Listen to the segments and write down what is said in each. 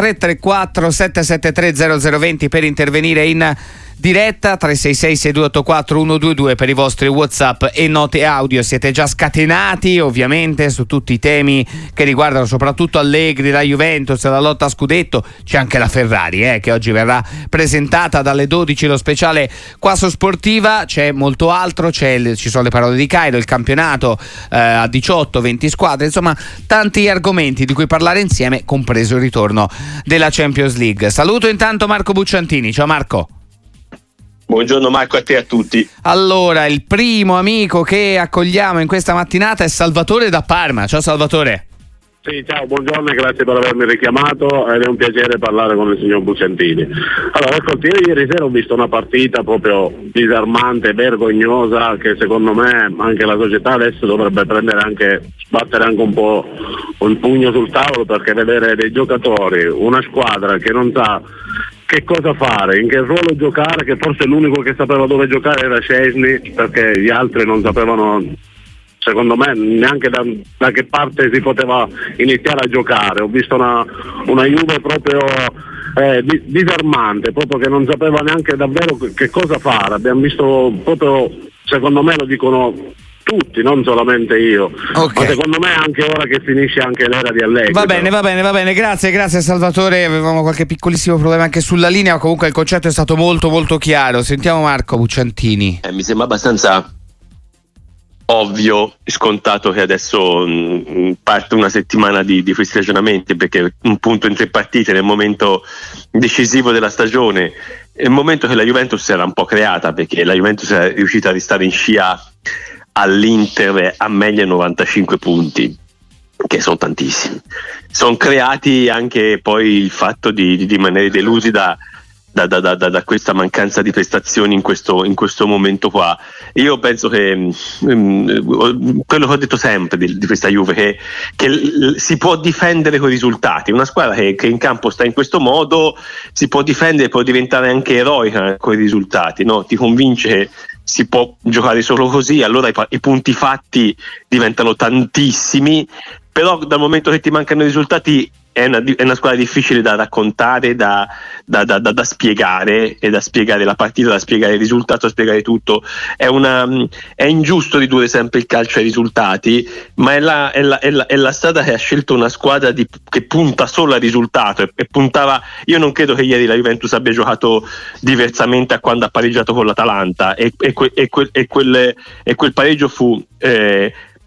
334 773 0020 per intervenire in diretta, 366-6284-122 per i vostri WhatsApp e note audio. Siete già scatenati ovviamente su tutti i temi che riguardano soprattutto Allegri, la Juventus, la lotta a scudetto. C'è anche la Ferrari che oggi verrà presentata dalle 12, lo speciale qua su Sportiva. C'è molto altro, ci sono le parole di Cairo, il campionato a 18, 20 squadre, insomma tanti argomenti di cui parlare insieme, compreso il ritorno della Champions League. Saluto intanto Marco Bucciantini. Ciao Marco. Buongiorno Marco, a te e a tutti. Allora, il primo amico che accogliamo in questa mattinata è Salvatore da Parma. Ciao Salvatore. Sì, ciao, buongiorno e grazie per avermi richiamato, ed è un piacere parlare con il signor Bucciantini. Allora, ascolti, io ieri sera ho visto una partita proprio disarmante, vergognosa, che secondo me anche la società adesso dovrebbe prendere, anche battere anche un po' il pugno sul tavolo, perché vedere dei giocatori, una squadra che non sa che cosa fare, in che ruolo giocare, che forse l'unico che sapeva dove giocare era Szczesny, perché gli altri non sapevano, secondo me, neanche da che parte si poteva iniziare a giocare. Ho visto una Juve proprio disarmante, proprio che non sapeva neanche davvero che cosa fare. Abbiamo visto proprio, secondo me lo dicono tutti, non solamente io, okay, ma secondo me anche ora che finisce anche l'era di Allegri. Va bene, grazie Salvatore, avevamo qualche piccolissimo problema anche sulla linea, comunque il concetto è stato molto chiaro. Sentiamo Marco Bucciantini. Mi sembra abbastanza ovvio, scontato che adesso parte una settimana di festeggiamenti, perché un punto in tre partite nel momento decisivo della stagione, il momento che la Juventus era un po' creata, perché la Juventus era riuscita a restare in scia all'Inter a meglio 95 punti, che sono tantissimi. Sono creati anche poi il fatto di rimanere delusi da questa mancanza di prestazioni in questo momento qua. Io penso che quello che ho detto sempre di questa Juve, che si può difendere con i risultati. Una squadra che in campo sta in questo modo si può difendere, può diventare anche eroica con i risultati, no? Ti convince che si può giocare solo così, allora i punti fatti diventano tantissimi, però dal momento che ti mancano i risultati è una squadra difficile da raccontare, da spiegare, e da spiegare la partita, da spiegare il risultato, da spiegare tutto. È ingiusto ridurre sempre il calcio ai risultati, ma è la strada che ha scelto una squadra che punta solo al risultato e puntava. Io non credo che ieri la Juventus abbia giocato diversamente a quando ha pareggiato con l'Atalanta, e quel pareggio fu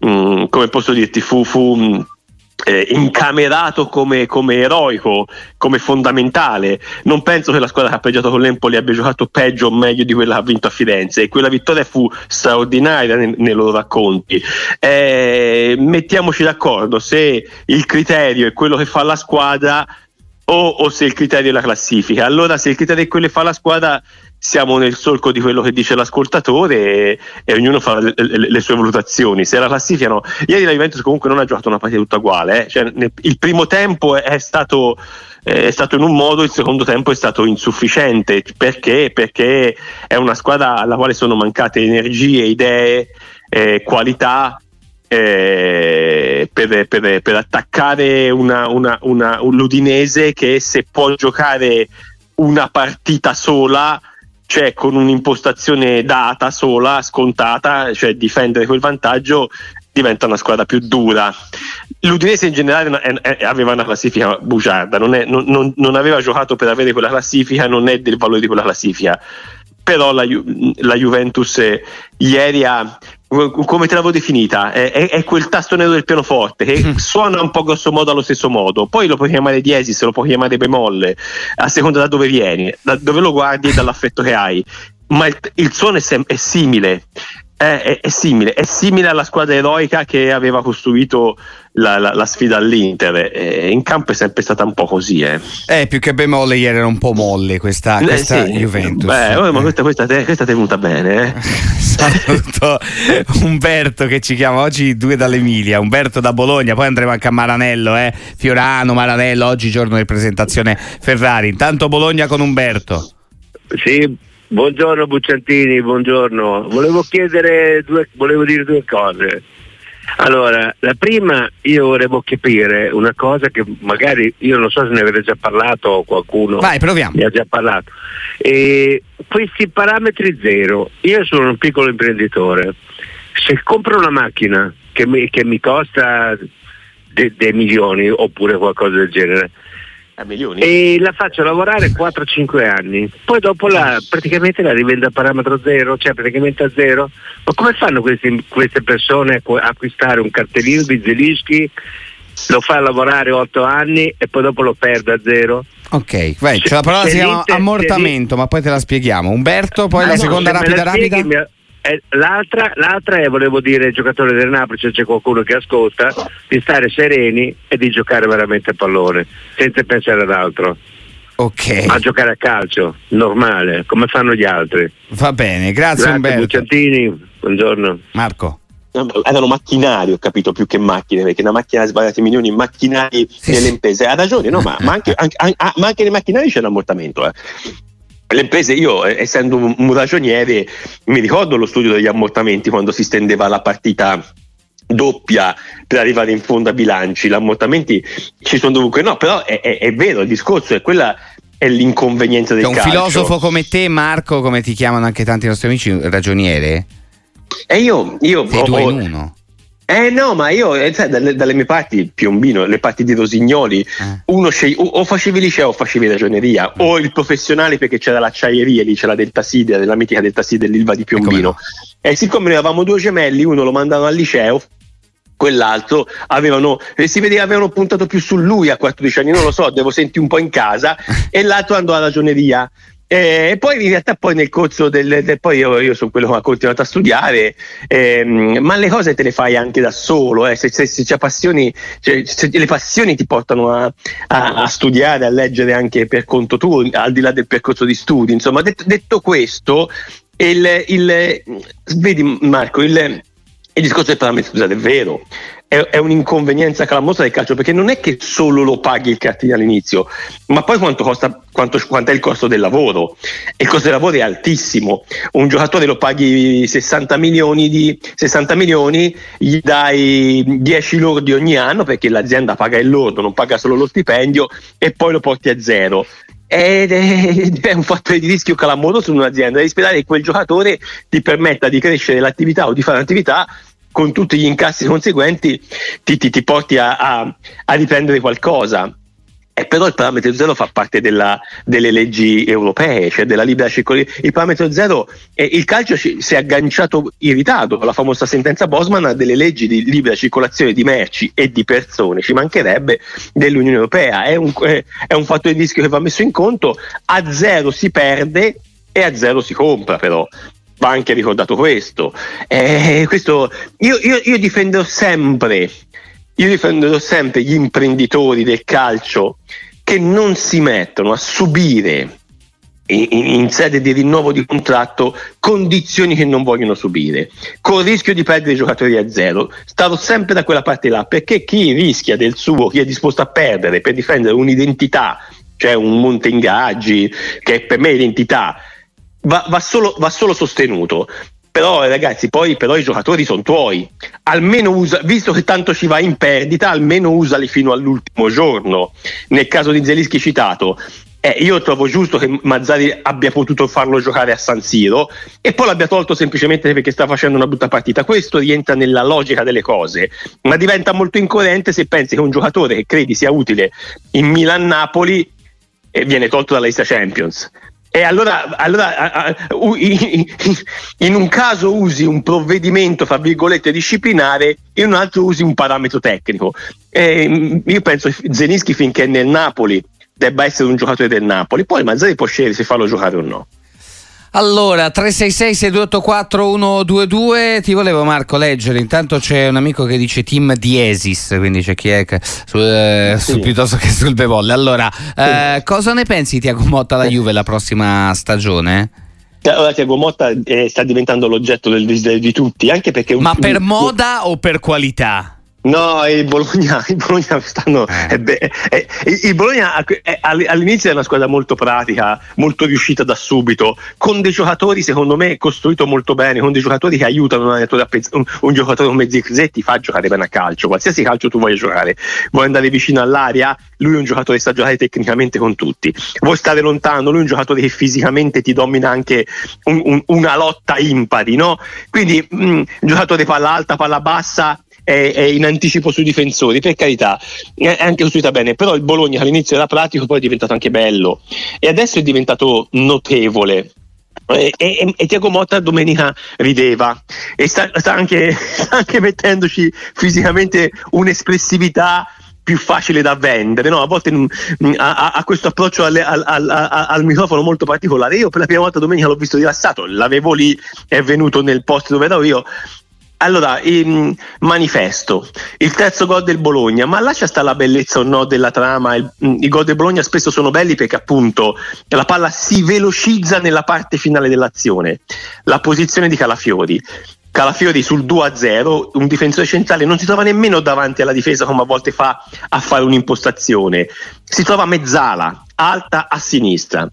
come posso dirti, fu incamerato come eroico, come fondamentale. Non penso che la squadra che ha pareggiato con l'Empoli abbia giocato peggio o meglio di quella che ha vinto a Firenze, e quella vittoria fu straordinaria nei loro racconti. Mettiamoci d'accordo se il criterio è quello che fa la squadra o se il criterio è la classifica. Allora, se il criterio è quello che fa la squadra, siamo nel solco di quello che dice l'ascoltatore e ognuno fa le sue valutazioni. Se la classificano, ieri la Juventus comunque non ha giocato una partita tutta uguale. Cioè, il primo tempo è stato in un modo, il secondo tempo è stato insufficiente. Perché è una squadra alla quale sono mancate energie, idee, qualità per attaccare l'Udinese, che se può giocare una partita sola, cioè con un'impostazione data sola, scontata, cioè difendere quel vantaggio, diventa una squadra più dura. L'Udinese in generale aveva una classifica bugiarda, non aveva giocato per avere quella classifica, non è del valore di quella classifica. Però la Juventus ieri ha, come te l'avevo definita, è quel tasto nero del pianoforte che suona un po' grosso modo allo stesso modo, poi lo puoi chiamare diesis, lo puoi chiamare bemolle, a seconda da dove vieni, da dove lo guardi e dall'affetto che hai, ma il suono è simile alla squadra eroica che aveva costruito la sfida all'Inter. In campo è sempre stata un po' così. Più che bemolle, ieri era un po' molle questa sì. Juventus. Ma questa è venuta bene. Saluto Umberto che ci chiama oggi, due dall'Emilia, Umberto da Bologna, poi andremo anche a Maranello, Fiorano, Maranello, oggi giorno di presentazione Ferrari. Intanto Bologna con Umberto. Sì. Buongiorno Bucciantini, buongiorno. Volevo dire due cose. Allora, la prima, io volevo capire una cosa che magari io non so se ne avete già parlato o qualcuno ne ha già parlato. E questi parametri zero, io sono un piccolo imprenditore, se compro una macchina che mi costa dei milioni oppure qualcosa del genere e la faccio lavorare 4-5 anni, poi dopo praticamente la rivendo a parametro zero, cioè praticamente a zero. Ma come fanno queste persone a acquistare un cartellino di Zielinski, lo fa lavorare 8 anni e poi dopo lo perde a zero? Ok, vai, cioè, la parola si chiama ammortamento, ma poi te la spieghiamo, Umberto. Poi la seconda rapida. L'altra è, volevo dire, il giocatore del Napoli, se c'è qualcuno che ascolta, di stare sereni e di giocare veramente a pallone, senza pensare ad altro. Ok. A giocare a calcio, normale, come fanno gli altri. Va bene, grazie Umberto. Bucciantini, buongiorno. Marco. Erano macchinari, ho capito, più che macchine, perché una macchina sbagliate milioni, macchinari nelle imprese. Ha ragione, no, ma anche nei macchinari c'è l'ammortamento. Le imprese, io essendo un ragioniere, mi ricordo lo studio degli ammortamenti quando si stendeva la partita doppia per arrivare in fondo a bilanci. Gli ammortamenti ci sono dovunque, no, però è vero, il discorso è quella. È l'inconvenienza del calcio. Un filosofo come te, Marco, come ti chiamano anche tanti nostri amici, ragioniere? E io sei due in uno. No, ma io sai, dalle mie parti, Piombino, le parti di Rosignoli, uno o facevi liceo o facevi ragioneria, o il professionale, perché c'era l'acciaieria lì, c'era la mitica Delta Sid dell'Ilva di Piombino. E siccome noi avevamo due gemelli, uno lo mandavano al liceo, quell'altro avevano puntato più su lui a 14 anni, non lo so, devo sentire un po' in casa, e l'altro andò alla ragioneria. E poi in realtà poi nel corso poi io sono quello che ha continuato a studiare, ma le cose te le fai anche da solo, se c'è passioni, se le passioni ti portano a studiare, a leggere anche per conto tuo, al di là del percorso di studi. Insomma, detto questo, vedi Marco, il discorso del parametro zero è vero, è un'inconvenienza clamorosa del calcio, perché non è che solo lo paghi il cartellino all'inizio, ma poi quanto è il costo del lavoro. Il costo del lavoro è altissimo, un giocatore lo paghi 60 milioni, gli dai 10 lordi ogni anno, perché l'azienda paga il lordo, non paga solo lo stipendio, e poi lo porti a zero. È un fattore di rischio clamoroso in un'azienda. Devi sperare che quel giocatore ti permetta di crescere l'attività o di fare un'attività, con tutti gli incassi conseguenti ti porti a riprendere qualcosa. Però il parametro zero fa parte delle leggi europee, cioè della libera circolazione. Il parametro zero, il calcio si è agganciato in ritardo con la famosa sentenza Bosman a delle leggi di libera circolazione di merci e di persone, ci mancherebbe, dell'Unione Europea. È un fattore di rischio che va messo in conto. A zero si perde e a zero si compra, però va anche ricordato questo. Questo io difendo sempre. Io difenderò sempre gli imprenditori del calcio che non si mettono a subire in sede di rinnovo di contratto condizioni che non vogliono subire, col rischio di perdere i giocatori a zero. Starò sempre da quella parte là, perché chi rischia del suo, chi è disposto a perdere per difendere un'identità, cioè un monte ingaggi, che per me è identità, va solo sostenuto. Però ragazzi, poi però i giocatori sono tuoi, almeno usa, visto che tanto ci va in perdita, almeno usali fino all'ultimo giorno. Nel caso di Zielinski citato, io trovo giusto che Mazzari abbia potuto farlo giocare a San Siro e poi l'abbia tolto semplicemente perché sta facendo una brutta partita. Questo rientra nella logica delle cose, ma diventa molto incoerente se pensi che un giocatore che credi sia utile in Milan-Napoli viene tolto dalla lista Champions. E allora in un caso usi un provvedimento, fra virgolette, disciplinare, in un altro usi un parametro tecnico. Io penso che Zielinski, finché è nel Napoli, debba essere un giocatore del Napoli. Poi Mazzari può scegliere se farlo giocare o no. Allora, 366-6284-122, ti volevo, Marco, leggere. Intanto c'è un amico che dice Team Diesis, quindi c'è chi è piuttosto che sul Bevolle. Allora, cosa ne pensi di Thiago Motta alla Juve la prossima stagione? Allora, Thiago Motta sta diventando l'oggetto del desiderio di tutti, anche perché... Ma per moda o per qualità? No, il Bologna quest'anno il Bologna all'inizio è una squadra molto pratica, molto riuscita da subito, con dei giocatori secondo me costruito molto bene, con dei giocatori che aiutano un giocatore come Zirzetti fa giocare bene a calcio, qualsiasi calcio tu voglia giocare, vuoi andare vicino all'area, lui è un giocatore che sta giocando tecnicamente con tutti, vuoi stare lontano, lui è un giocatore che fisicamente ti domina anche una lotta impari, no? Quindi giocatore palla alta, palla bassa, è in anticipo sui difensori, per carità, è anche costruita bene, però il Bologna all'inizio era pratico, poi è diventato anche bello e adesso è diventato notevole. E Thiago Motta domenica rideva e sta anche mettendoci fisicamente un'espressività più facile da vendere, no? A volte ha questo approccio al microfono molto particolare. Io per la prima volta domenica l'ho visto rilassato, l'avevo lì, è venuto nel post dove ero io. Allora, manifesto il terzo gol del Bologna, ma lascia sta la bellezza o no della trama. I gol del Bologna spesso sono belli perché appunto la palla si velocizza nella parte finale dell'azione. La posizione di Calafiori sul 2-0, un difensore centrale non si trova nemmeno davanti alla difesa come a volte fa a fare un'impostazione, si trova mezzala, alta a sinistra.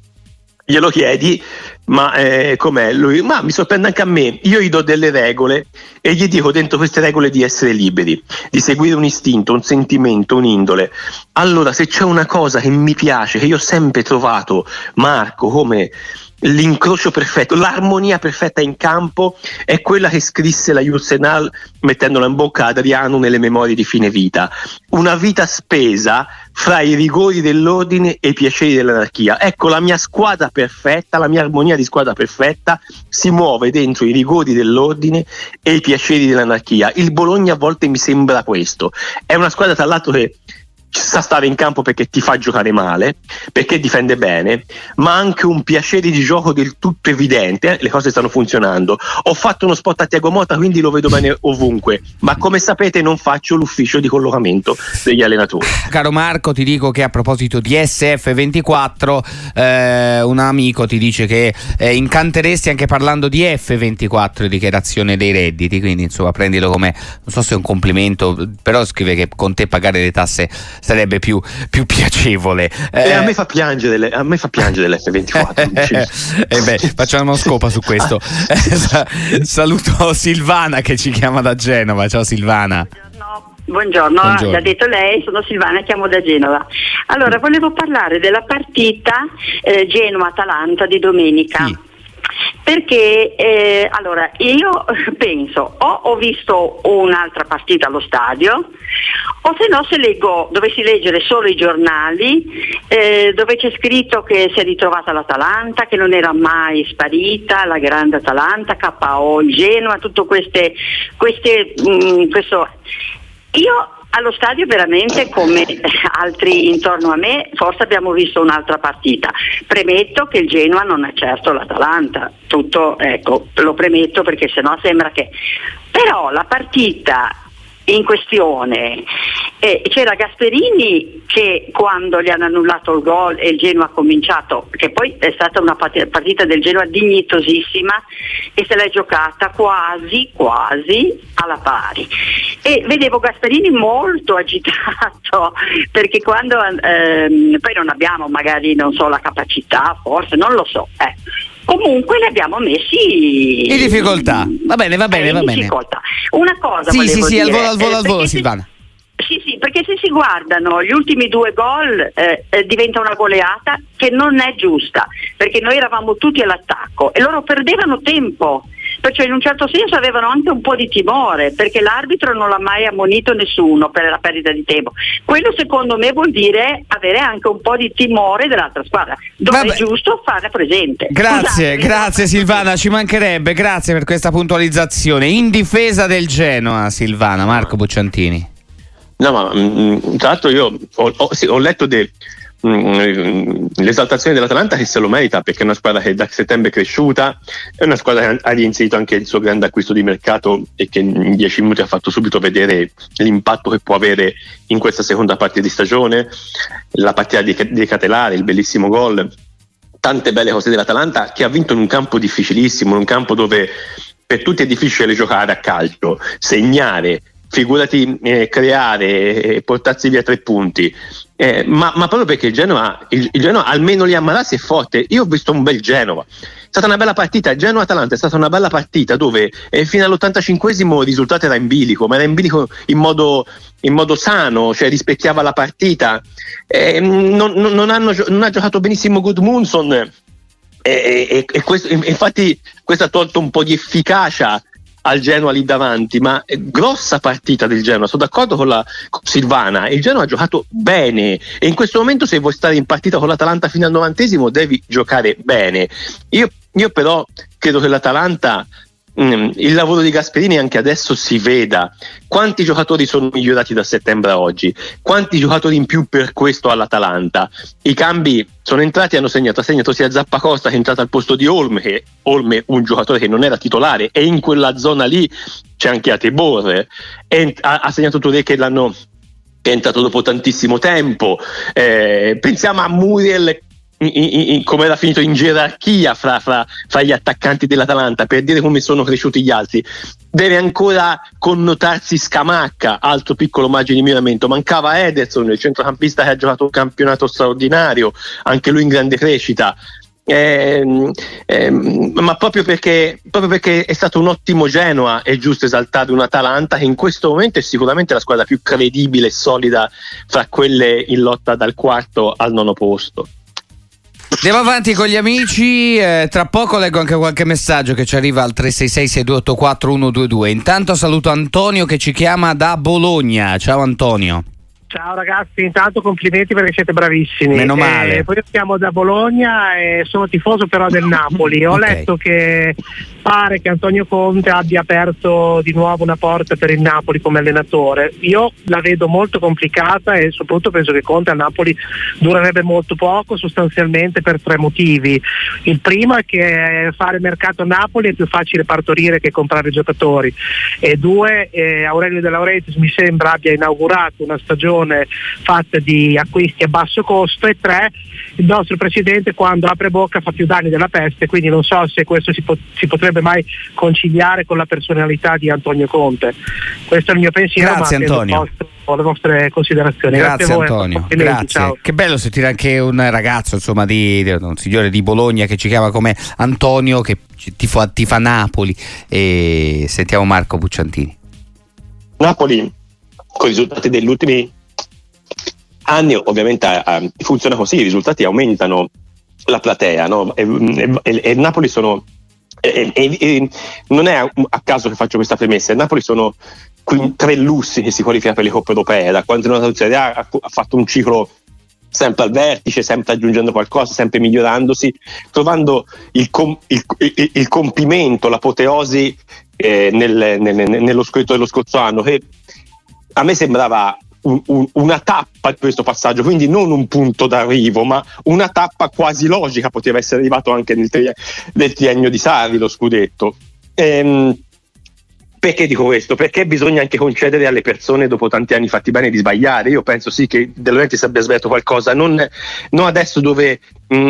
Glielo chiedi, ma com'è lui? Ma mi sorprende anche a me. Io gli do delle regole e gli dico dentro queste regole di essere liberi, di seguire un istinto, un sentimento, un'indole. Allora, se c'è una cosa che mi piace, che io ho sempre trovato, Marco, come l'incrocio perfetto, l'armonia perfetta in campo, è quella che scrisse la Juventus mettendola in bocca a Adriano nelle memorie di fine vita: una vita spesa fra i rigori dell'ordine e i piaceri dell'anarchia. Ecco, la mia squadra perfetta, la mia armonia di squadra perfetta si muove dentro i rigori dell'ordine e i piaceri dell'anarchia. Il Bologna a volte mi sembra questo, è una squadra tra l'altro che sa stare in campo perché ti fa giocare male, perché difende bene, ma anche un piacere di gioco del tutto evidente, le cose stanno funzionando. Ho fatto uno spot a Thiago Motta, quindi lo vedo bene ovunque, ma come sapete non faccio l'ufficio di collocamento degli allenatori. Caro Marco, ti dico che a proposito di SF24 un amico ti dice che incanteresti anche parlando di F24 e dichiarazione dei redditi, quindi insomma prendilo come, non so se è un complimento, però scrive che con te pagare le tasse sarebbe più piacevole. A me fa piangere l'F24. Facciamo una scopa su questo. Saluto Silvana che ci chiama da Genova. Ciao Silvana. Buongiorno. L'ha detto lei, sono Silvana, chiamo da Genova. Allora, volevo parlare della partita Genoa-Atalanta di domenica. Sì. Perché allora io penso ho visto un'altra partita allo stadio, o se no se leggo, dovessi leggere solo i giornali dove c'è scritto che si è ritrovata l'Atalanta, che non era mai sparita, la grande Atalanta, KO il Genoa, tutto questo. Io allo stadio veramente, come altri intorno a me, forse abbiamo visto un'altra partita. Premetto che il Genoa non è certo l'Atalanta, tutto, ecco, lo premetto perché sennò sembra che... Però la partita in questione, c'era Gasperini che quando gli hanno annullato il gol e il Genoa ha cominciato, che poi è stata una partita del Genoa dignitosissima e se l'è giocata quasi alla pari, e vedevo Gasperini molto agitato perché quando poi non abbiamo magari, non so, la capacità, forse, non lo so, comunque li abbiamo messi in difficoltà. Va bene. Difficoltà. Una cosa volevo dire. Al volo Silvana. Sì, perché se si guardano gli ultimi due gol diventa una goleata che non è giusta, perché noi eravamo tutti all'attacco e loro perdevano tempo, perciò in un certo senso avevano anche un po' di timore, perché l'arbitro non l'ha mai ammonito nessuno per la perdita di tempo. Quello secondo me vuol dire avere anche un po' di timore dell'altra squadra, dove è giusto fare presente. Grazie Silvana, ci mancherebbe, grazie per questa puntualizzazione. In difesa del Genoa, Silvana, Marco Bucciantini. No, ma tra l'altro io ho letto l'esaltazione dell'Atalanta, che se lo merita perché è una squadra che da settembre è cresciuta, è una squadra che ha reinserito anche il suo grande acquisto di mercato e che in 10 minuti ha fatto subito vedere l'impatto che può avere in questa seconda parte di stagione, la partita di Catelare, il bellissimo gol, tante belle cose dell'Atalanta, che ha vinto in un campo difficilissimo, in un campo dove per tutti è difficile giocare a calcio, segnare, figurati creare e portarsi via tre punti. Ma proprio perché il Genoa almeno li ammalassi è forte. Io ho visto un bel Genoa, è stata una bella partita. Genoa-Atalanta è stata una bella partita dove fino all'85esimo il risultato era in bilico, ma era in bilico in modo sano, cioè rispecchiava la partita. Non ha giocato benissimo Gudmundsson, e questo, infatti questo ha tolto un po' di efficacia al Genoa lì davanti, ma grossa partita del Genoa. Sono d'accordo con Silvana, il Genoa ha giocato bene e in questo momento, se vuoi stare in partita con l'Atalanta fino al 90esimo, devi giocare bene. Io però credo che l'Atalanta, il lavoro di Gasperini anche adesso si veda, quanti giocatori sono migliorati da settembre a oggi, quanti giocatori in più per questo all'Atalanta. I cambi sono entrati, hanno segnato sia Zappacosta, che è entrato al posto di Olme, che Olme un giocatore che non era titolare, e in quella zona lì c'è anche Atebor, ha segnato Touré, che è entrato dopo tantissimo tempo. Pensiamo a Muriel, come era finito in gerarchia fra gli attaccanti dell'Atalanta, per dire come sono cresciuti gli altri. Deve ancora connotarsi Scamacca, altro piccolo margine di miglioramento. Mancava Ederson, il centrocampista che ha giocato un campionato straordinario, anche lui in grande crescita. Ma proprio perché è stato un ottimo Genoa, è giusto esaltare un'Atalanta che in questo momento è sicuramente la squadra più credibile e solida fra quelle in lotta dal quarto al nono posto. Andiamo avanti con gli amici, tra poco leggo anche qualche messaggio che ci arriva al 366-6284-122. Intanto saluto Antonio che ci chiama da Bologna. Ciao Antonio. Ciao ragazzi, intanto complimenti perché siete bravissimi. Meno male. Poi io siamo da Bologna e sono tifoso però del Napoli. Ho letto che pare che Antonio Conte abbia aperto di nuovo una porta per il Napoli come allenatore. Io la vedo molto complicata e soprattutto penso che Conte al Napoli durerebbe molto poco, sostanzialmente per tre motivi. Il primo è che fare mercato a Napoli è più facile partorire che comprare giocatori, e due, Aurelio De Laurentiis mi sembra abbia inaugurato una stagione fatta di acquisti a basso costo, e tre, il nostro presidente quando apre bocca fa più danni della peste, quindi non so se questo si potrebbe mai conciliare con la personalità di Antonio Conte. Questo è il mio pensiero. Grazie Antonio, le vostre considerazioni. Grazie a voi, Antonio, grazie. Ciao. Che bello sentire anche un ragazzo, insomma, un signore di Bologna che ci chiama come Antonio, che tifa Napoli. E sentiamo Marco Bucciantini. Napoli con i risultati degli ultimi anni ovviamente funziona così, i risultati aumentano la platea, no? E Napoli sono non è a caso che faccio questa premessa, Napoli sono tre lussi che si qualifica per le Coppe Europee. Da quando è nata la Serie A ha fatto un ciclo sempre al vertice, sempre aggiungendo qualcosa, sempre migliorandosi, trovando il compimento, l'apoteosi nello scritto dello scorso anno, che a me sembrava una tappa di questo passaggio, quindi non un punto d'arrivo, ma una tappa quasi logica. Poteva essere arrivato anche nel triennio di Sarri lo scudetto. Perché dico questo? Perché bisogna anche concedere alle persone, dopo tanti anni fatti bene, di sbagliare. Io penso sì che De Laurentiis abbia sbagliato qualcosa, non adesso dove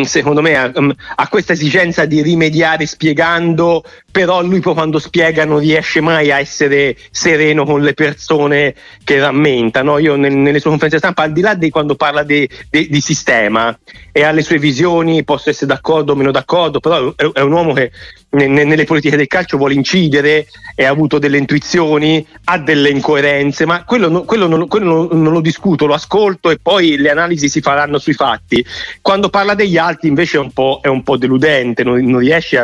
secondo me ha questa esigenza di rimediare spiegando, però lui poi quando spiega non riesce mai a essere sereno con le persone che rammentano. Io nelle sue conferenze stampa, al di là di quando parla di sistema e alle sue visioni, posso essere d'accordo o meno d'accordo, però è un uomo che nelle politiche del calcio vuole incidere, e ha avuto delle intuizioni, ha delle incoerenze, ma quello non lo discuto, lo ascolto e poi le analisi si faranno sui fatti. Quando parla degli altri invece è un po' deludente, non riesce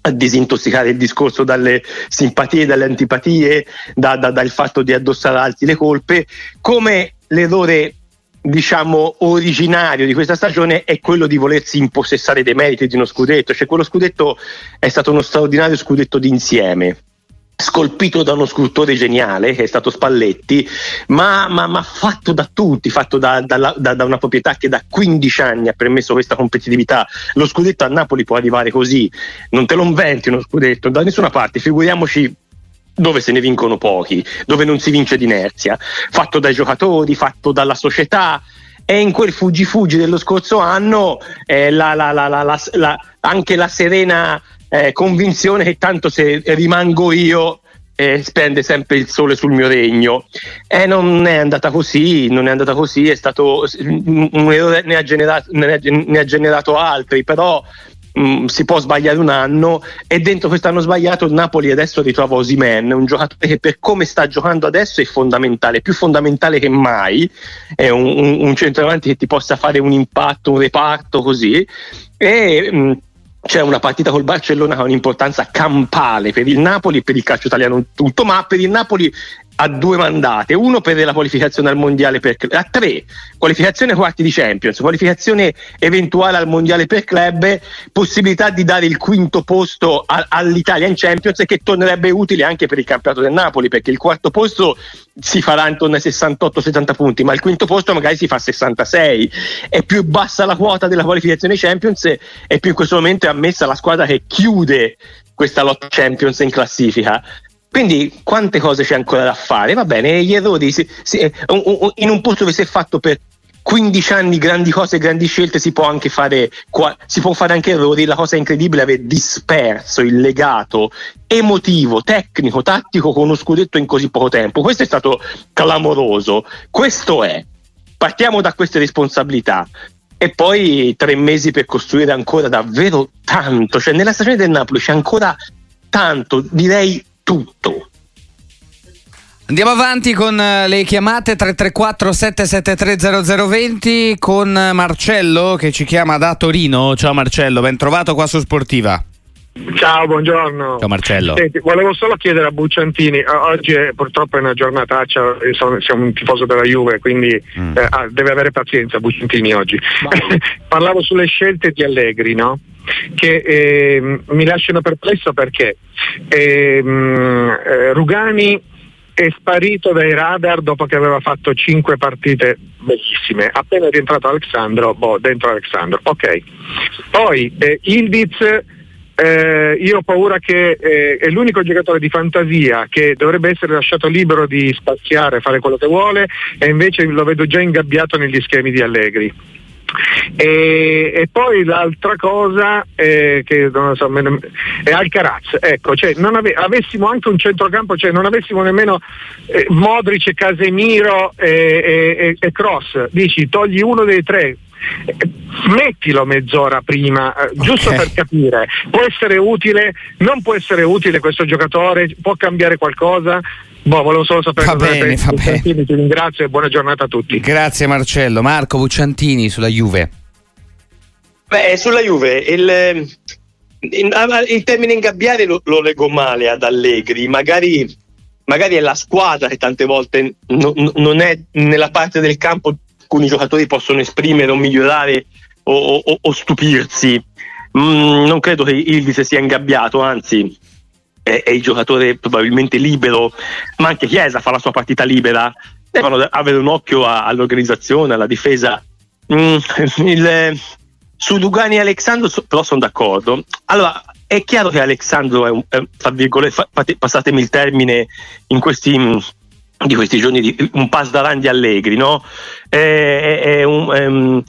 a disintossicare il discorso dalle simpatie, dalle antipatie, dal fatto di addossare altri le colpe. Come l'errore, diciamo, originario di questa stagione è quello di volersi impossessare dei meriti di uno scudetto. Cioè, quello scudetto è stato uno straordinario scudetto d'insieme, scolpito da uno scultore geniale che è stato Spalletti, ma fatto da tutti, fatto da una proprietà che da 15 anni ha permesso questa competitività. Lo scudetto a Napoli può arrivare così, non te lo inventi uno scudetto da nessuna parte, figuriamoci dove se ne vincono pochi, dove non si vince d'inerzia, fatto dai giocatori, fatto dalla società. E in quel fuggi dello scorso anno anche la serena convinzione che tanto se rimango io splende sempre il sole sul mio regno, non è andata così, è stato un errore, ne ha generato altri, però si può sbagliare un anno, e dentro quest'anno sbagliato il Napoli adesso ritrova Osimhen, un giocatore che per come sta giocando adesso è fondamentale, più fondamentale che mai, è un centravanti che ti possa fare un impatto, un reparto così, e c'è una partita col Barcellona che ha un'importanza campale per il Napoli e per il calcio italiano tutto, ma per il Napoli ha 2 mandate, uno per la qualificazione al mondiale per club, a 3, qualificazione quarti di Champions, qualificazione eventuale al mondiale per club, possibilità di dare il quinto posto all'Italia in Champions, e che tornerebbe utile anche per il campionato del Napoli, perché il quarto posto si farà intorno ai 68-70 punti, ma il quinto posto magari si fa 66, è più bassa la quota della qualificazione Champions, e più in questo momento è ammessa la squadra che chiude questa lotta Champions in classifica. Quindi quante cose c'è ancora da fare? Va bene, gli errori, in un posto che si è fatto per 15 anni grandi cose, grandi scelte, si può fare anche errori. La cosa incredibile è aver disperso il legato emotivo, tecnico, tattico con uno scudetto in così poco tempo. Questo è stato clamoroso, questo è. Partiamo da queste responsabilità. E poi 3 mesi per costruire ancora davvero tanto. Cioè nella stagione del Napoli c'è ancora tanto, direi tutto. Andiamo avanti con le chiamate 334-773-0020 con Marcello che ci chiama da Torino. Ciao Marcello, ben trovato qua su Sportiva. Ciao, buongiorno. Ciao Marcello. Senti, volevo solo chiedere a Bucciantini, oggi purtroppo è una giornataccia, siamo un tifoso della Juve, quindi deve avere pazienza Bucciantini oggi. Parlavo sulle scelte di Allegri, no? Che mi lasciano perplesso perché Rugani è sparito dai radar dopo che aveva fatto 5 partite bellissime, appena è rientrato Alex Sandro, dentro Alex Sandro, ok. Poi Ildiz, io ho paura che è l'unico giocatore di fantasia che dovrebbe essere lasciato libero di spaziare, fare quello che vuole, e invece lo vedo già ingabbiato negli schemi di Allegri. E poi l'altra cosa che non lo so, è Alcaraz, ecco, cioè avessimo anche un centrocampo, cioè non avessimo nemmeno Modric, Casemiro e Cross, dici togli uno dei 3, mettilo mezz'ora prima, giusto per capire, può essere utile, non può essere utile questo giocatore, può cambiare qualcosa. Volevo solo sapere. Va bene. Ti ringrazio e buona giornata a tutti. Grazie Marcello. Marco Bucciantini sulla Juve. Sulla Juve il termine ingabbiare lo leggo male ad Allegri, magari è la squadra che tante volte non è nella parte del campo alcuni giocatori possono esprimere o migliorare o stupirsi. Non credo che Ildiz sia ingabbiato, anzi è il giocatore probabilmente libero, ma anche Chiesa fa la sua partita libera, devono avere un occhio all'organizzazione, alla difesa. Su Rugani e Alex Sandro però sono d'accordo. Allora è chiaro che Alex Sandro è tra virgolette, passatemi il termine, di questi giorni un pass davanti Allegri, no? È un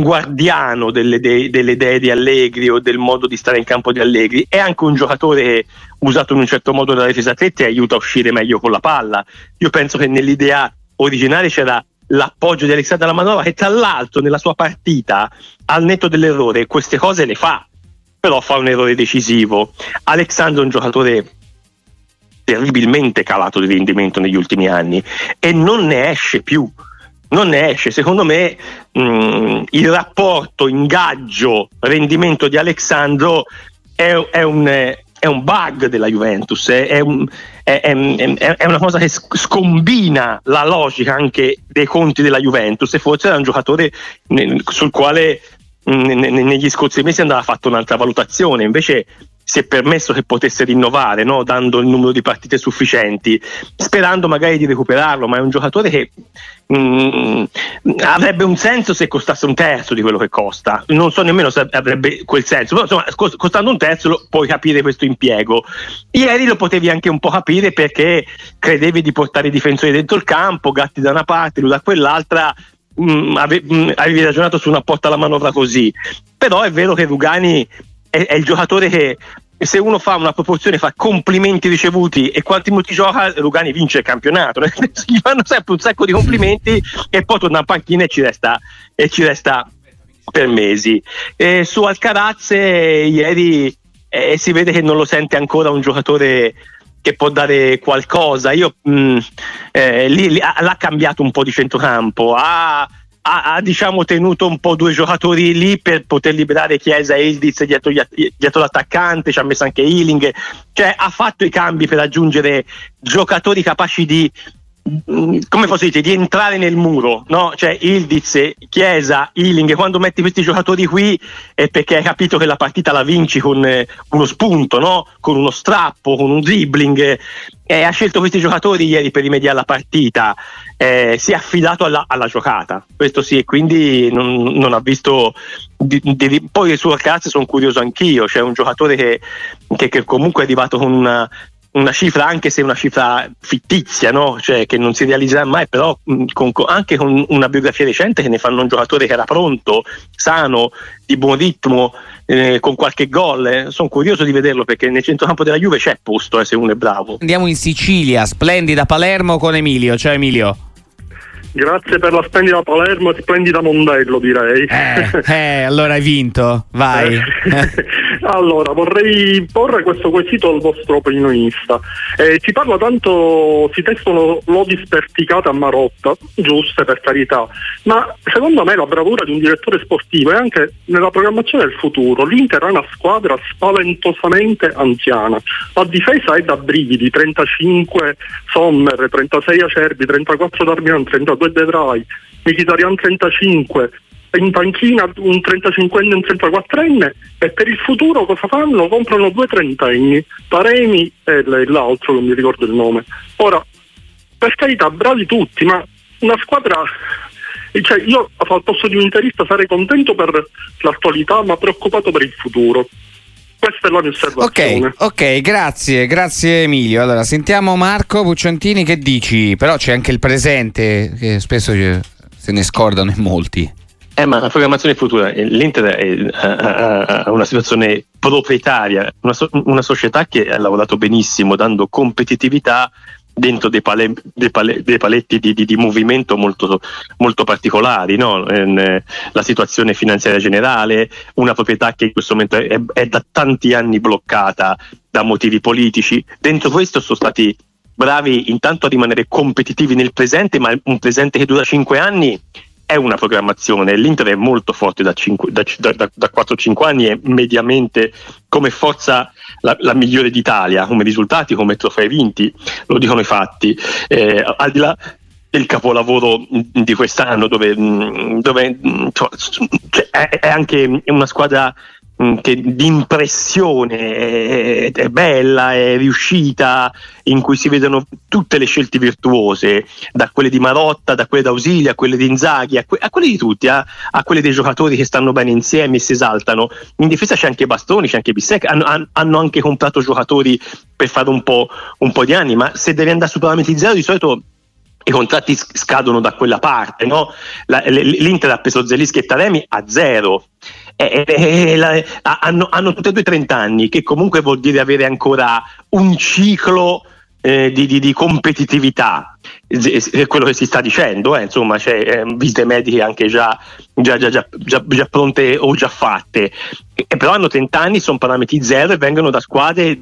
guardiano delle idee di Allegri o del modo di stare in campo di Allegri, è anche un giocatore che, usato in un certo modo dalla difesa 3, ti aiuta a uscire meglio con la palla. Io penso che nell'idea originale c'era l'appoggio di Alexandro alla manovra, che tra l'altro nella sua partita, al netto dell'errore, queste cose le fa, però fa un errore decisivo. Alexandro è un giocatore terribilmente calato di rendimento negli ultimi anni e non ne esce più. Secondo me il rapporto ingaggio rendimento di Alexandro è un bug della Juventus, è una cosa che scombina la logica anche dei conti della Juventus, e forse era un giocatore sul quale negli scorsi mesi andava fatta un'altra valutazione, invece si è permesso che potesse rinnovare, no? Dando il numero di partite sufficienti, sperando magari di recuperarlo, ma è un giocatore che avrebbe un senso se costasse un terzo di quello che costa, non so nemmeno se avrebbe quel senso, però insomma costando un terzo puoi capire questo impiego. Ieri lo potevi anche un po' capire perché credevi di portare i difensori dentro il campo, Gatti da una parte, lui da quell'altra, avevi ragionato su una porta alla manovra così, però è vero che Rugani è il giocatore che e se uno fa una proporzione fra complimenti ricevuti e quanti minuti gioca, Rugani vince il campionato. Gli fanno sempre un sacco di complimenti e poi torna in panchina e ci resta per mesi. E su Alcaraz ieri si vede che non lo sente ancora un giocatore che può dare qualcosa. Io l'ha cambiato un po' di centrocampo, ha diciamo tenuto un po' due giocatori lì per poter liberare Chiesa e Ildiz dietro l'attaccante, ci ha messo anche Iling, cioè ha fatto i cambi per aggiungere giocatori capaci di, come posso dire, di entrare nel muro, no? Cioè Ildiz, Chiesa, Iling, quando metti questi giocatori qui è perché hai capito che la partita la vinci con uno spunto, no? Con uno strappo, con un dribbling, ha scelto questi giocatori ieri per rimediare alla partita, si è affidato alla giocata, questo sì, e quindi non ha visto poi il suo Alcaraz. Sono curioso anch'io, c'è un giocatore che comunque è arrivato con una cifra, anche se una cifra fittizia, no? Cioè, che non si realizzerà mai, però anche con una biografia recente che ne fanno un giocatore che era pronto, sano, di buon ritmo, con qualche gol. Sono curioso di vederlo perché nel centrocampo della Juve c'è posto, se uno è bravo. Andiamo in Sicilia, splendida Palermo con Emilio. Ciao Emilio. Grazie per la splendida Palermo, splendida Mondello direi. Allora hai vinto, vai. Allora vorrei porre questo quesito al vostro opinionista. Si parla tanto, si testano lodi sperticate a Marotta, giuste per carità, ma secondo me la bravura di un direttore sportivo è anche nella programmazione del futuro. L'Inter è una squadra spaventosamente anziana, la difesa è da brividi: 35 Sommer, 36 Acerbi, 34 Darmian, 32 De Vrij, Mkhitaryan 35, in panchina un 35enne e un 34enne, e per il futuro cosa fanno? Comprano due trentenni, Taremi e l'altro, non mi ricordo il nome. Ora, per carità, bravi tutti, ma una squadra, cioè io al posto di un interista sarei contento per l'attualità ma preoccupato per il futuro. Questa è la mia osservazione. Ok, grazie Emilio. Allora sentiamo Marco Bucciantini, che dici? Però c'è anche il presente che spesso se ne scordano in molti. Ma la programmazione futura, l'Inter ha una situazione proprietaria, una società che ha lavorato benissimo dando competitività dentro dei paletti di movimento molto, molto particolari, no? La situazione finanziaria generale, una proprietà che in questo momento è da tanti anni bloccata da motivi politici. Dentro questo sono stati bravi intanto a rimanere competitivi nel presente, ma un presente che dura 5 anni è una programmazione. L'Inter è molto forte da 4-5 anni, è mediamente come forza la migliore d'Italia, come risultati, come trofei vinti, lo dicono i fatti. Al di là del capolavoro di quest'anno, dove è anche una squadra che di impressione è bella, è riuscita, in cui si vedono tutte le scelte virtuose, da quelle di Marotta, da quelle d'Ausilio, a quelle di Inzaghi, a quelle di tutti, a quelle dei giocatori che stanno bene insieme e si esaltano. In difesa c'è anche Bastoni, c'è anche Bissec, hanno anche comprato giocatori per fare un po' di anni, ma se devi andare su parametri zero di solito i contratti scadono da quella parte, no? L'Inter ha preso Zielinski e Taremi a zero. Hanno tutti e due 30 anni, che comunque vuol dire avere ancora un ciclo di competitività, è quello che si sta dicendo, insomma c'è visite mediche anche già pronte o già fatte, però hanno 30 anni, sono parametri zero e vengono da squadre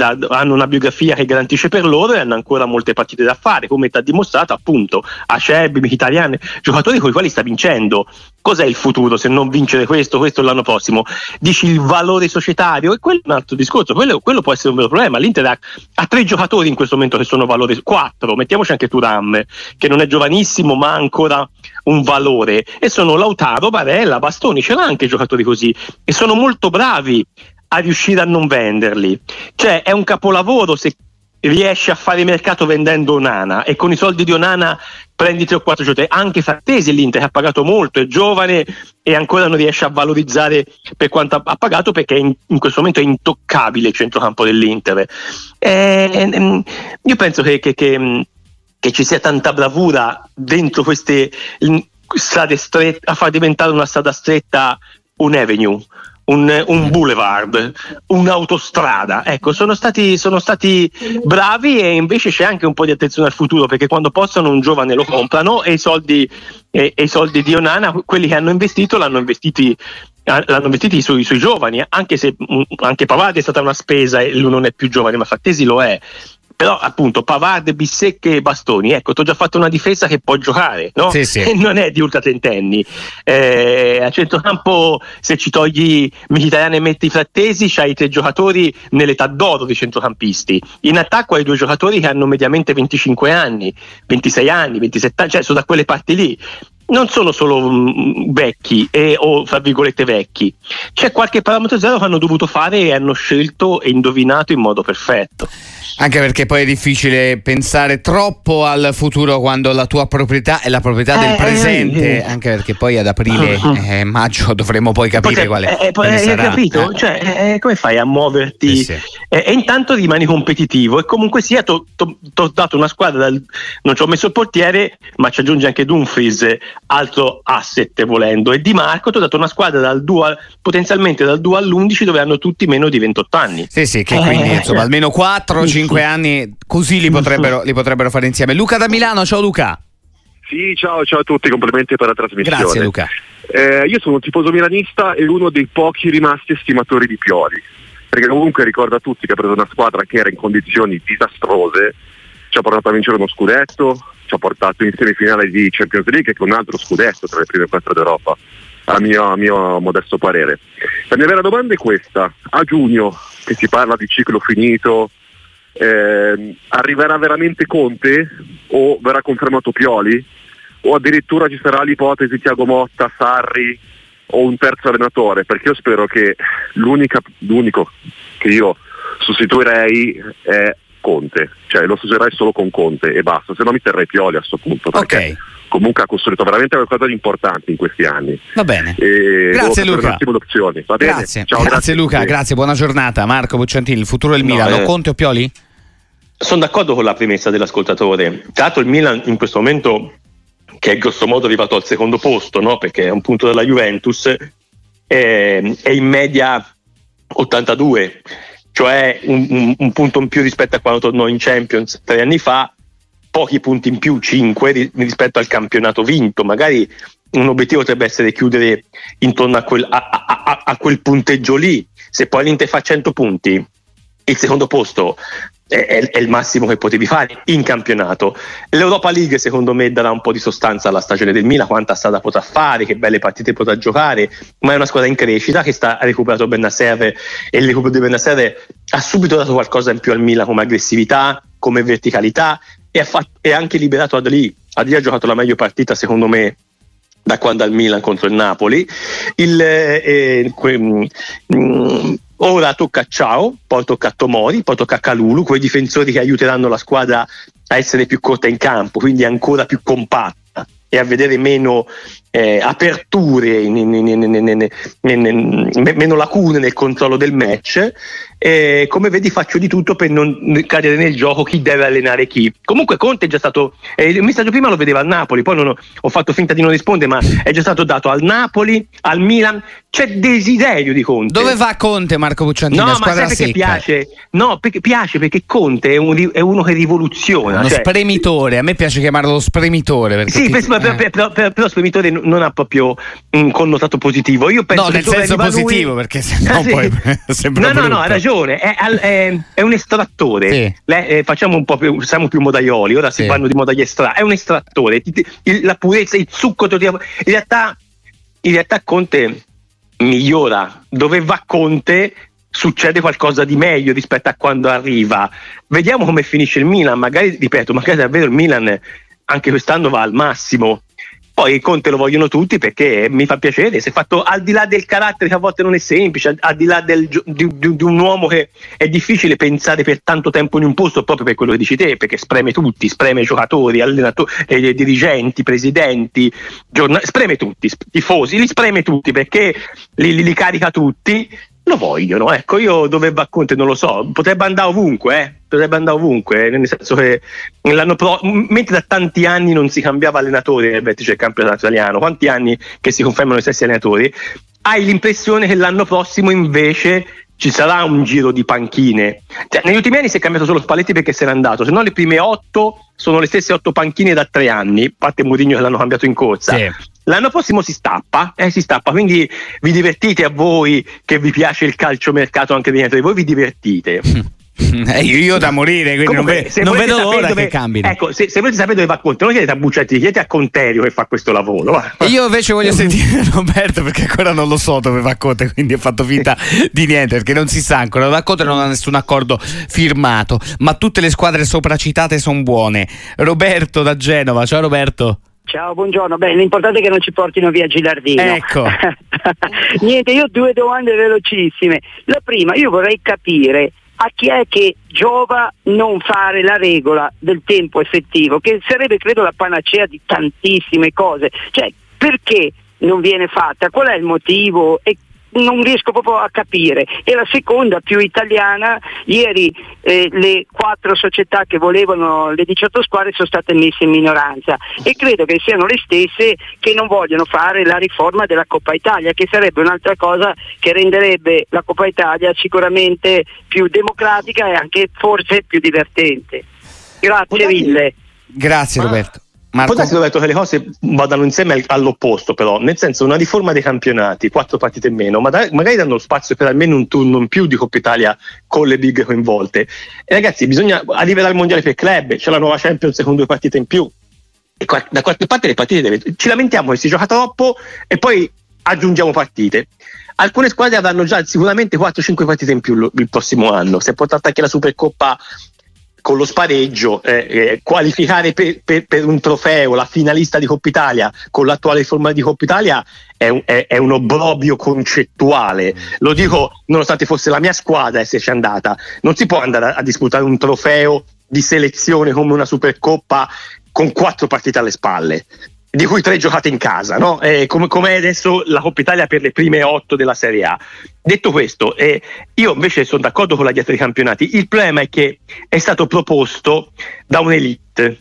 hanno una biografia che garantisce per loro e hanno ancora molte partite da fare, come ti ha dimostrato appunto Acerbi, Mkhitaryan, giocatori con i quali sta vincendo. Cos'è il futuro se non vincere questo l'anno prossimo? Dici il valore societario, e quello è un altro discorso, quello può essere un vero problema. L'Inter ha tre giocatori in questo momento che sono valore, quattro, mettiamoci anche Thuram che non è giovanissimo ma ha ancora un valore, e sono Lautaro, Barella, Bastoni, ce l'ha anche giocatori così, e sono molto bravi a riuscire a non venderli. Cioè è un capolavoro se riesci a fare mercato vendendo Onana, e con i soldi di Onana prendi 3 o 4 giocatori. Anche Frattesi l'Inter ha pagato molto, è giovane e ancora non riesce a valorizzare per quanto ha pagato, perché in questo momento è intoccabile il centrocampo dell'Inter. Io penso che ci sia tanta bravura dentro queste strade strette a far diventare una strada stretta un avenue, un boulevard, un'autostrada. Ecco, sono stati bravi, e invece c'è anche un po' di attenzione al futuro, perché quando possono un giovane lo comprano, e i soldi di Onana, quelli che hanno investito, l'hanno investiti sui giovani, anche se anche Pavard è stata una spesa e lui non è più giovane, ma Frattesi lo è. Però appunto Pavard, Bissecche e Bastoni, ecco, ti ho già fatto una difesa che può giocare, no? Sì. Non è di ultratentenni. A centrocampo, se ci togli Mkhitaryan e metti Frattesi, c'hai tre giocatori nell'età d'oro di centrocampisti. In attacco hai due giocatori che hanno mediamente 25 anni, 26 anni, 27 anni, cioè sono da quelle parti lì. Non sono solo vecchi o fra virgolette vecchi, c'è qualche parametro zero che hanno dovuto fare e hanno scelto e indovinato in modo perfetto. Anche perché poi è difficile pensare troppo al futuro quando la tua proprietà è la proprietà del presente. Anche perché poi ad aprile e maggio dovremo poi capire quale sarà. Hai capito? Cioè, come fai a muoverti? Sì. E intanto rimani competitivo, e comunque sia t'ho dato una squadra, non ci ho messo il portiere, ma ci aggiunge anche Dumfries, altro asset volendo, e Di Marco ti ho dato una squadra dal 2 all'11 dove hanno tutti meno di 28 anni. Sì, che quindi insomma almeno 4-5 anni così li potrebbero fare insieme. Luca da Milano, ciao Luca. Sì, ciao a tutti, complimenti per la trasmissione. Grazie Luca. Io sono un tifoso milanista e uno dei pochi rimasti estimatori di Pioli, perché comunque ricorda a tutti che ha preso una squadra che era in condizioni disastrose, ci ha portato a vincere uno scudetto, ci ha portato in semifinale di Champions League con un altro scudetto tra le prime 4 d'Europa, a mio modesto parere. La mia vera domanda è questa: a giugno, che si parla di ciclo finito, arriverà veramente Conte o verrà confermato Pioli, o addirittura ci sarà l'ipotesi Thiago Motta, Sarri o un terzo allenatore? Perché io spero che l'unico che io sostituirei è Conte, cioè lo userei solo con Conte e basta, se no mi terrei Pioli a questo punto, perché comunque ha costruito veramente qualcosa di importante in questi anni. Va bene, grazie Luca. Va bene? Grazie Luca, grazie, buona giornata. Marco Bucciantini, il futuro del Milano, Conte o Pioli? Sono d'accordo con la premessa dell'ascoltatore. Tra l'altro il Milan in questo momento, che è grosso modo arrivato al secondo posto, no? Perché è un punto dalla Juventus, è in media 82, cioè un punto in più rispetto a quando tornò in Champions 3 anni fa, pochi punti in più, 5 rispetto al campionato vinto. Magari un obiettivo potrebbe essere chiudere intorno a quel punteggio lì. Se poi l'Inter fa 100 punti, il secondo posto è il massimo che potevi fare in campionato. L'Europa League secondo me darà un po' di sostanza alla stagione del Milan, quanta strada potrà fare, che belle partite potrà giocare, ma è una squadra in crescita che ha recuperato Bennacer, e il recupero di Bennacer ha subito dato qualcosa in più al Milan come aggressività, come verticalità, e ha anche liberato Adli. Adli ha giocato la meglio partita secondo me da quando al Milan contro il Napoli. Ora tocca a Ciao, poi tocca a Tomori, poi tocca a Kalulu, quei difensori che aiuteranno la squadra a essere più corta in campo, quindi ancora più compatta, e a vedere meno aperture, meno lacune nel controllo del match. Come vedi, faccio di tutto per non cadere nel gioco chi deve allenare chi. Comunque Conte è già stato, il messaggio prima lo vedeva al Napoli, poi ho fatto finta di non rispondere, ma è già stato dato al Napoli, al Milan, c'è desiderio di Conte. Dove va Conte, Marco Bucciantini? No, ma sai perché piace? No, perché piace, perché Conte è uno che rivoluziona, uno spremitore. A me piace chiamarlo lo spremitore, perché sì, però spremitore non ha proprio un connotato positivo. Io penso, no, nel senso positivo, perché sennò poi sembra brutto. No, ha ragione. È un estrattore, sì. Facciamo un po' più, siamo più modaioli ora, sì. Si fanno di modaglie è un estrattore, la purezza, il succo. In realtà Conte migliora. Dove va Conte succede qualcosa di meglio rispetto a quando arriva. Vediamo come finisce il Milan, magari davvero il Milan anche quest'anno va al massimo. Poi Conte lo vogliono tutti, perché mi fa piacere, si è fatto, al di là del carattere che a volte non è semplice, al di là di un uomo che è difficile pensare per tanto tempo in un posto, proprio per quello che dici te, perché spreme tutti, spreme giocatori, allenatori, dirigenti, presidenti, spreme tutti, tifosi, li spreme tutti, perché li carica tutti, lo vogliono. Ecco, io dove va Conte non lo so, potrebbe andare ovunque, nel senso che mentre da tanti anni non si cambiava allenatore nel vertice del campionato italiano, quanti anni che si confermano i stessi allenatori, hai l'impressione che l'anno prossimo invece ci sarà un giro di panchine. Cioè, negli ultimi anni si è cambiato solo Spalletti perché se n'è andato, se no le prime 8 sono le stesse 8 panchine da 3 anni, a parte Mourinho che l'hanno cambiato in corsa. Sì. L'anno prossimo si stappa, quindi vi divertite a voi che vi piace il calciomercato anche dentro di voi, vi divertite. Io da morire, quindi comunque, non vedo l'ora che cambi. Ecco, se volete sapere dove va Conte, non chiedete a Bucciantini, chiedete a Conterio che fa questo lavoro. Io invece voglio sentire Roberto, perché ancora non lo so dove va Conte, quindi ho fatto finta di niente, perché non si sa ancora. Va Conte non ha nessun accordo firmato, ma tutte le squadre sopracitate sono buone. Roberto da Genova, ciao Roberto. Ciao, buongiorno. Beh, l'importante è che non ci portino via Gilardino. Ecco. Niente, io ho 2 domande velocissime. La prima, io vorrei capire a chi è che giova non fare la regola del tempo effettivo, che sarebbe credo la panacea di tantissime cose. Cioè, perché non viene fatta? Qual è il motivo? E non riesco proprio a capire. E la seconda, più italiana, ieri le 4 società che volevano le 18 squadre sono state messe in minoranza, e credo che siano le stesse che non vogliono fare la riforma della Coppa Italia, che sarebbe un'altra cosa che renderebbe la Coppa Italia sicuramente più democratica e anche forse più divertente. Grazie mille. Grazie Roberto. Marco? Può darsi, Roberto, che le cose vadano insieme all'opposto, però, nel senso, una riforma dei campionati, 4 partite in meno, ma magari danno spazio per almeno un turno in più di Coppa Italia con le big coinvolte. E ragazzi, bisogna arrivare al mondiale per club, c'è la nuova Champions con 2 partite in più, e da qualche parte le partite ci lamentiamo che si gioca troppo e poi aggiungiamo partite. Alcune squadre avranno già sicuramente 4-5 partite in più il prossimo anno. Si è portata anche la Supercoppa con lo spareggio, qualificare per un trofeo la finalista di Coppa Italia con l'attuale forma di Coppa Italia è un obbrobio concettuale. Lo dico nonostante fosse la mia squadra esserci andata. Non si può andare a disputare un trofeo di selezione come una Supercoppa con 4 partite alle spalle, di cui 3 giocate in casa, no? Come adesso la Coppa Italia per le prime 8 della Serie A. Detto questo, io invece sono d'accordo con la dieta dei campionati. Il problema è che è stato proposto da un'elite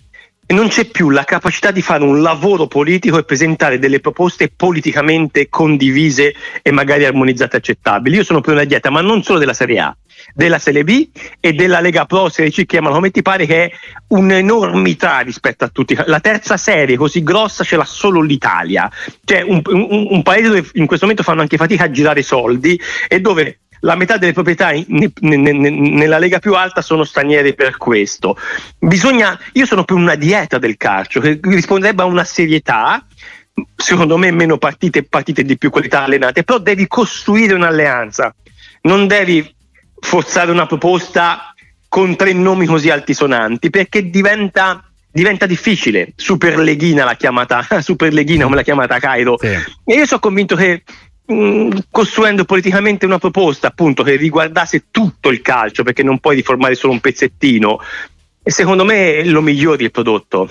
e non c'è più la capacità di fare un lavoro politico e presentare delle proposte politicamente condivise e magari armonizzate, accettabili. Io sono per una dieta, ma non solo della Serie A, della Serie B e della Lega Pro, Serie C, chiamano come ti pare, che è un'enormità rispetto a tutti. La terza serie così grossa ce l'ha solo l'Italia, cioè un paese dove in questo momento fanno anche fatica a girare soldi e dove la metà delle proprietà nella lega più alta sono straniere. Per questo io sono per una dieta del calcio che risponderebbe a una serietà, secondo me meno partite di più qualità allenate, però devi costruire un'alleanza, non devi forzare una proposta con 3 nomi così altisonanti, perché diventa difficile. Superleghina l'ha chiamata, Superleghina come l'ha chiamata Cairo. Sì. E io sono convinto che costruendo politicamente una proposta, appunto, che riguardasse tutto il calcio, perché non puoi riformare solo un pezzettino, e secondo me lo migliori il prodotto,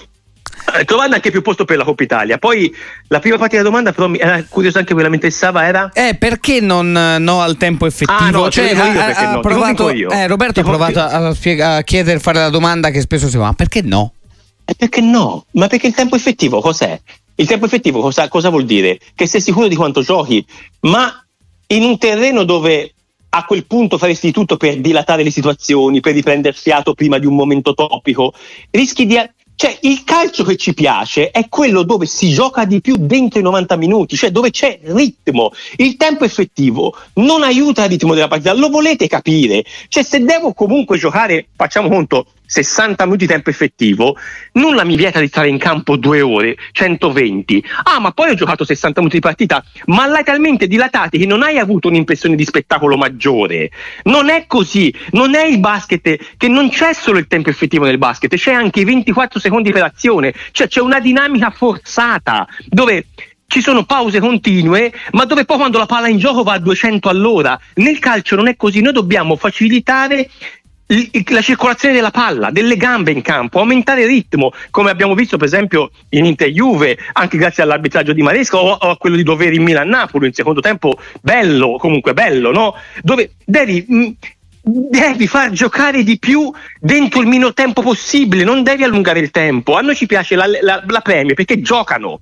trovando anche più posto per la Coppa Italia. Poi la prima parte della domanda, però, mi era curiosa anche quella, mi interessava, era perché non no al tempo effettivo. Roberto ha provato a chiedere, fare la domanda che spesso si fa: ma perché no? Perché no? Ma perché il tempo effettivo cos'è? Il tempo effettivo cosa vuol dire? Che sei sicuro di quanto giochi, ma in un terreno dove a quel punto faresti tutto per dilatare le situazioni, per riprendere fiato prima di un momento topico, rischi di... Cioè, il calcio che ci piace è quello dove si gioca di più dentro i 90 minuti, cioè dove c'è ritmo. Il tempo effettivo non aiuta il ritmo della partita, lo volete capire? Cioè, se devo comunque giocare, facciamo conto, 60 minuti tempo effettivo, nulla mi vieta di stare in campo 2 ore, 120. Ma poi ho giocato 60 minuti di partita, ma l'hai talmente dilatati che non hai avuto un'impressione di spettacolo maggiore. Non è così, non è il basket, che non c'è solo il tempo effettivo nel basket, c'è anche i 24 secondi per azione, cioè c'è una dinamica forzata dove ci sono pause continue, ma dove poi quando la palla in gioco va a 200 all'ora. Nel calcio non è così, noi dobbiamo facilitare la circolazione della palla, delle gambe in campo, aumentare il ritmo, come abbiamo visto per esempio in Inter-Juve, anche grazie all'arbitraggio di Maresca o a quello di Doveri in Milan-Napoli, in secondo tempo bello, no? Dove devi far giocare di più dentro il minor tempo possibile, non devi allungare il tempo. A noi ci piace la Premier perché giocano.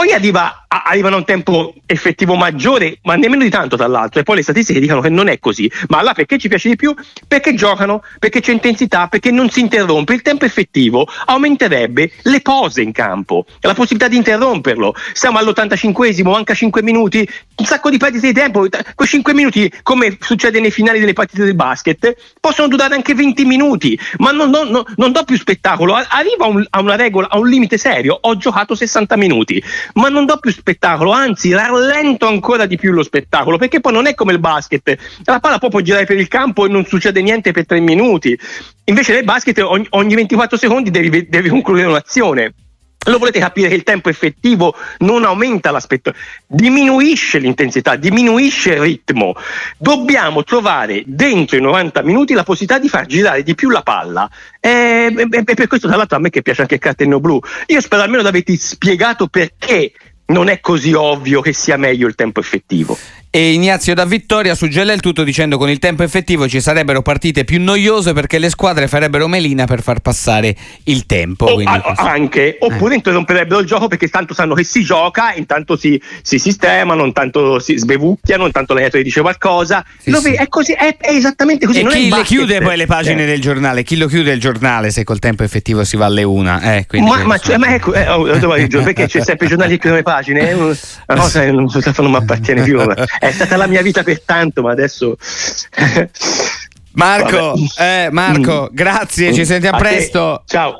Poi arriva a un tempo effettivo maggiore, ma nemmeno di tanto, tra l'altro, e poi le statistiche dicono che non è così. Ma là perché ci piace di più? Perché giocano, perché c'è intensità, perché non si interrompe. Il tempo effettivo aumenterebbe le pause in campo, la possibilità di interromperlo. Siamo all'85esimo, manca 5 minuti, un sacco di perdite di tempo. Quei 5 minuti, come succede nei finali delle partite del basket, possono durare anche 20 minuti, ma non do più spettacolo. Arriva a una regola, a un limite serio: ho giocato 60 minuti, ma non do più spettacolo, anzi rallento ancora di più lo spettacolo, perché poi non è come il basket: la palla può girare per il campo e non succede niente per 3 minuti. Invece nel basket ogni 24 secondi devi concludere un'azione. Lo volete capire che il tempo effettivo non aumenta l'aspetto, diminuisce l'intensità, diminuisce il ritmo. Dobbiamo trovare dentro i 90 minuti la possibilità di far girare di più la palla, e per questo, tra l'altro, a me che piace anche il cartellino blu, io spero almeno di averti spiegato perché non è così ovvio che sia meglio il tempo effettivo. E Ignazio da Vittoria suggella il tutto dicendo: con il tempo effettivo ci sarebbero partite più noiose perché le squadre farebbero melina per far passare il tempo, oppure interromperebbero il gioco, perché tanto sanno che si gioca, intanto si sistemano, intanto si sbevucchiano, intanto l'allenatore dice qualcosa. È così, è esattamente così. E non chi le chiude poi le pagine del giornale? Chi lo chiude il giornale se col tempo effettivo si va alle una? Perché c'è sempre i giornali che chiudono le pagine. La cosa non mi appartiene più, è stata la mia vita per tanto, ma adesso Marco, grazie, ci sentiamo presto. Ciao.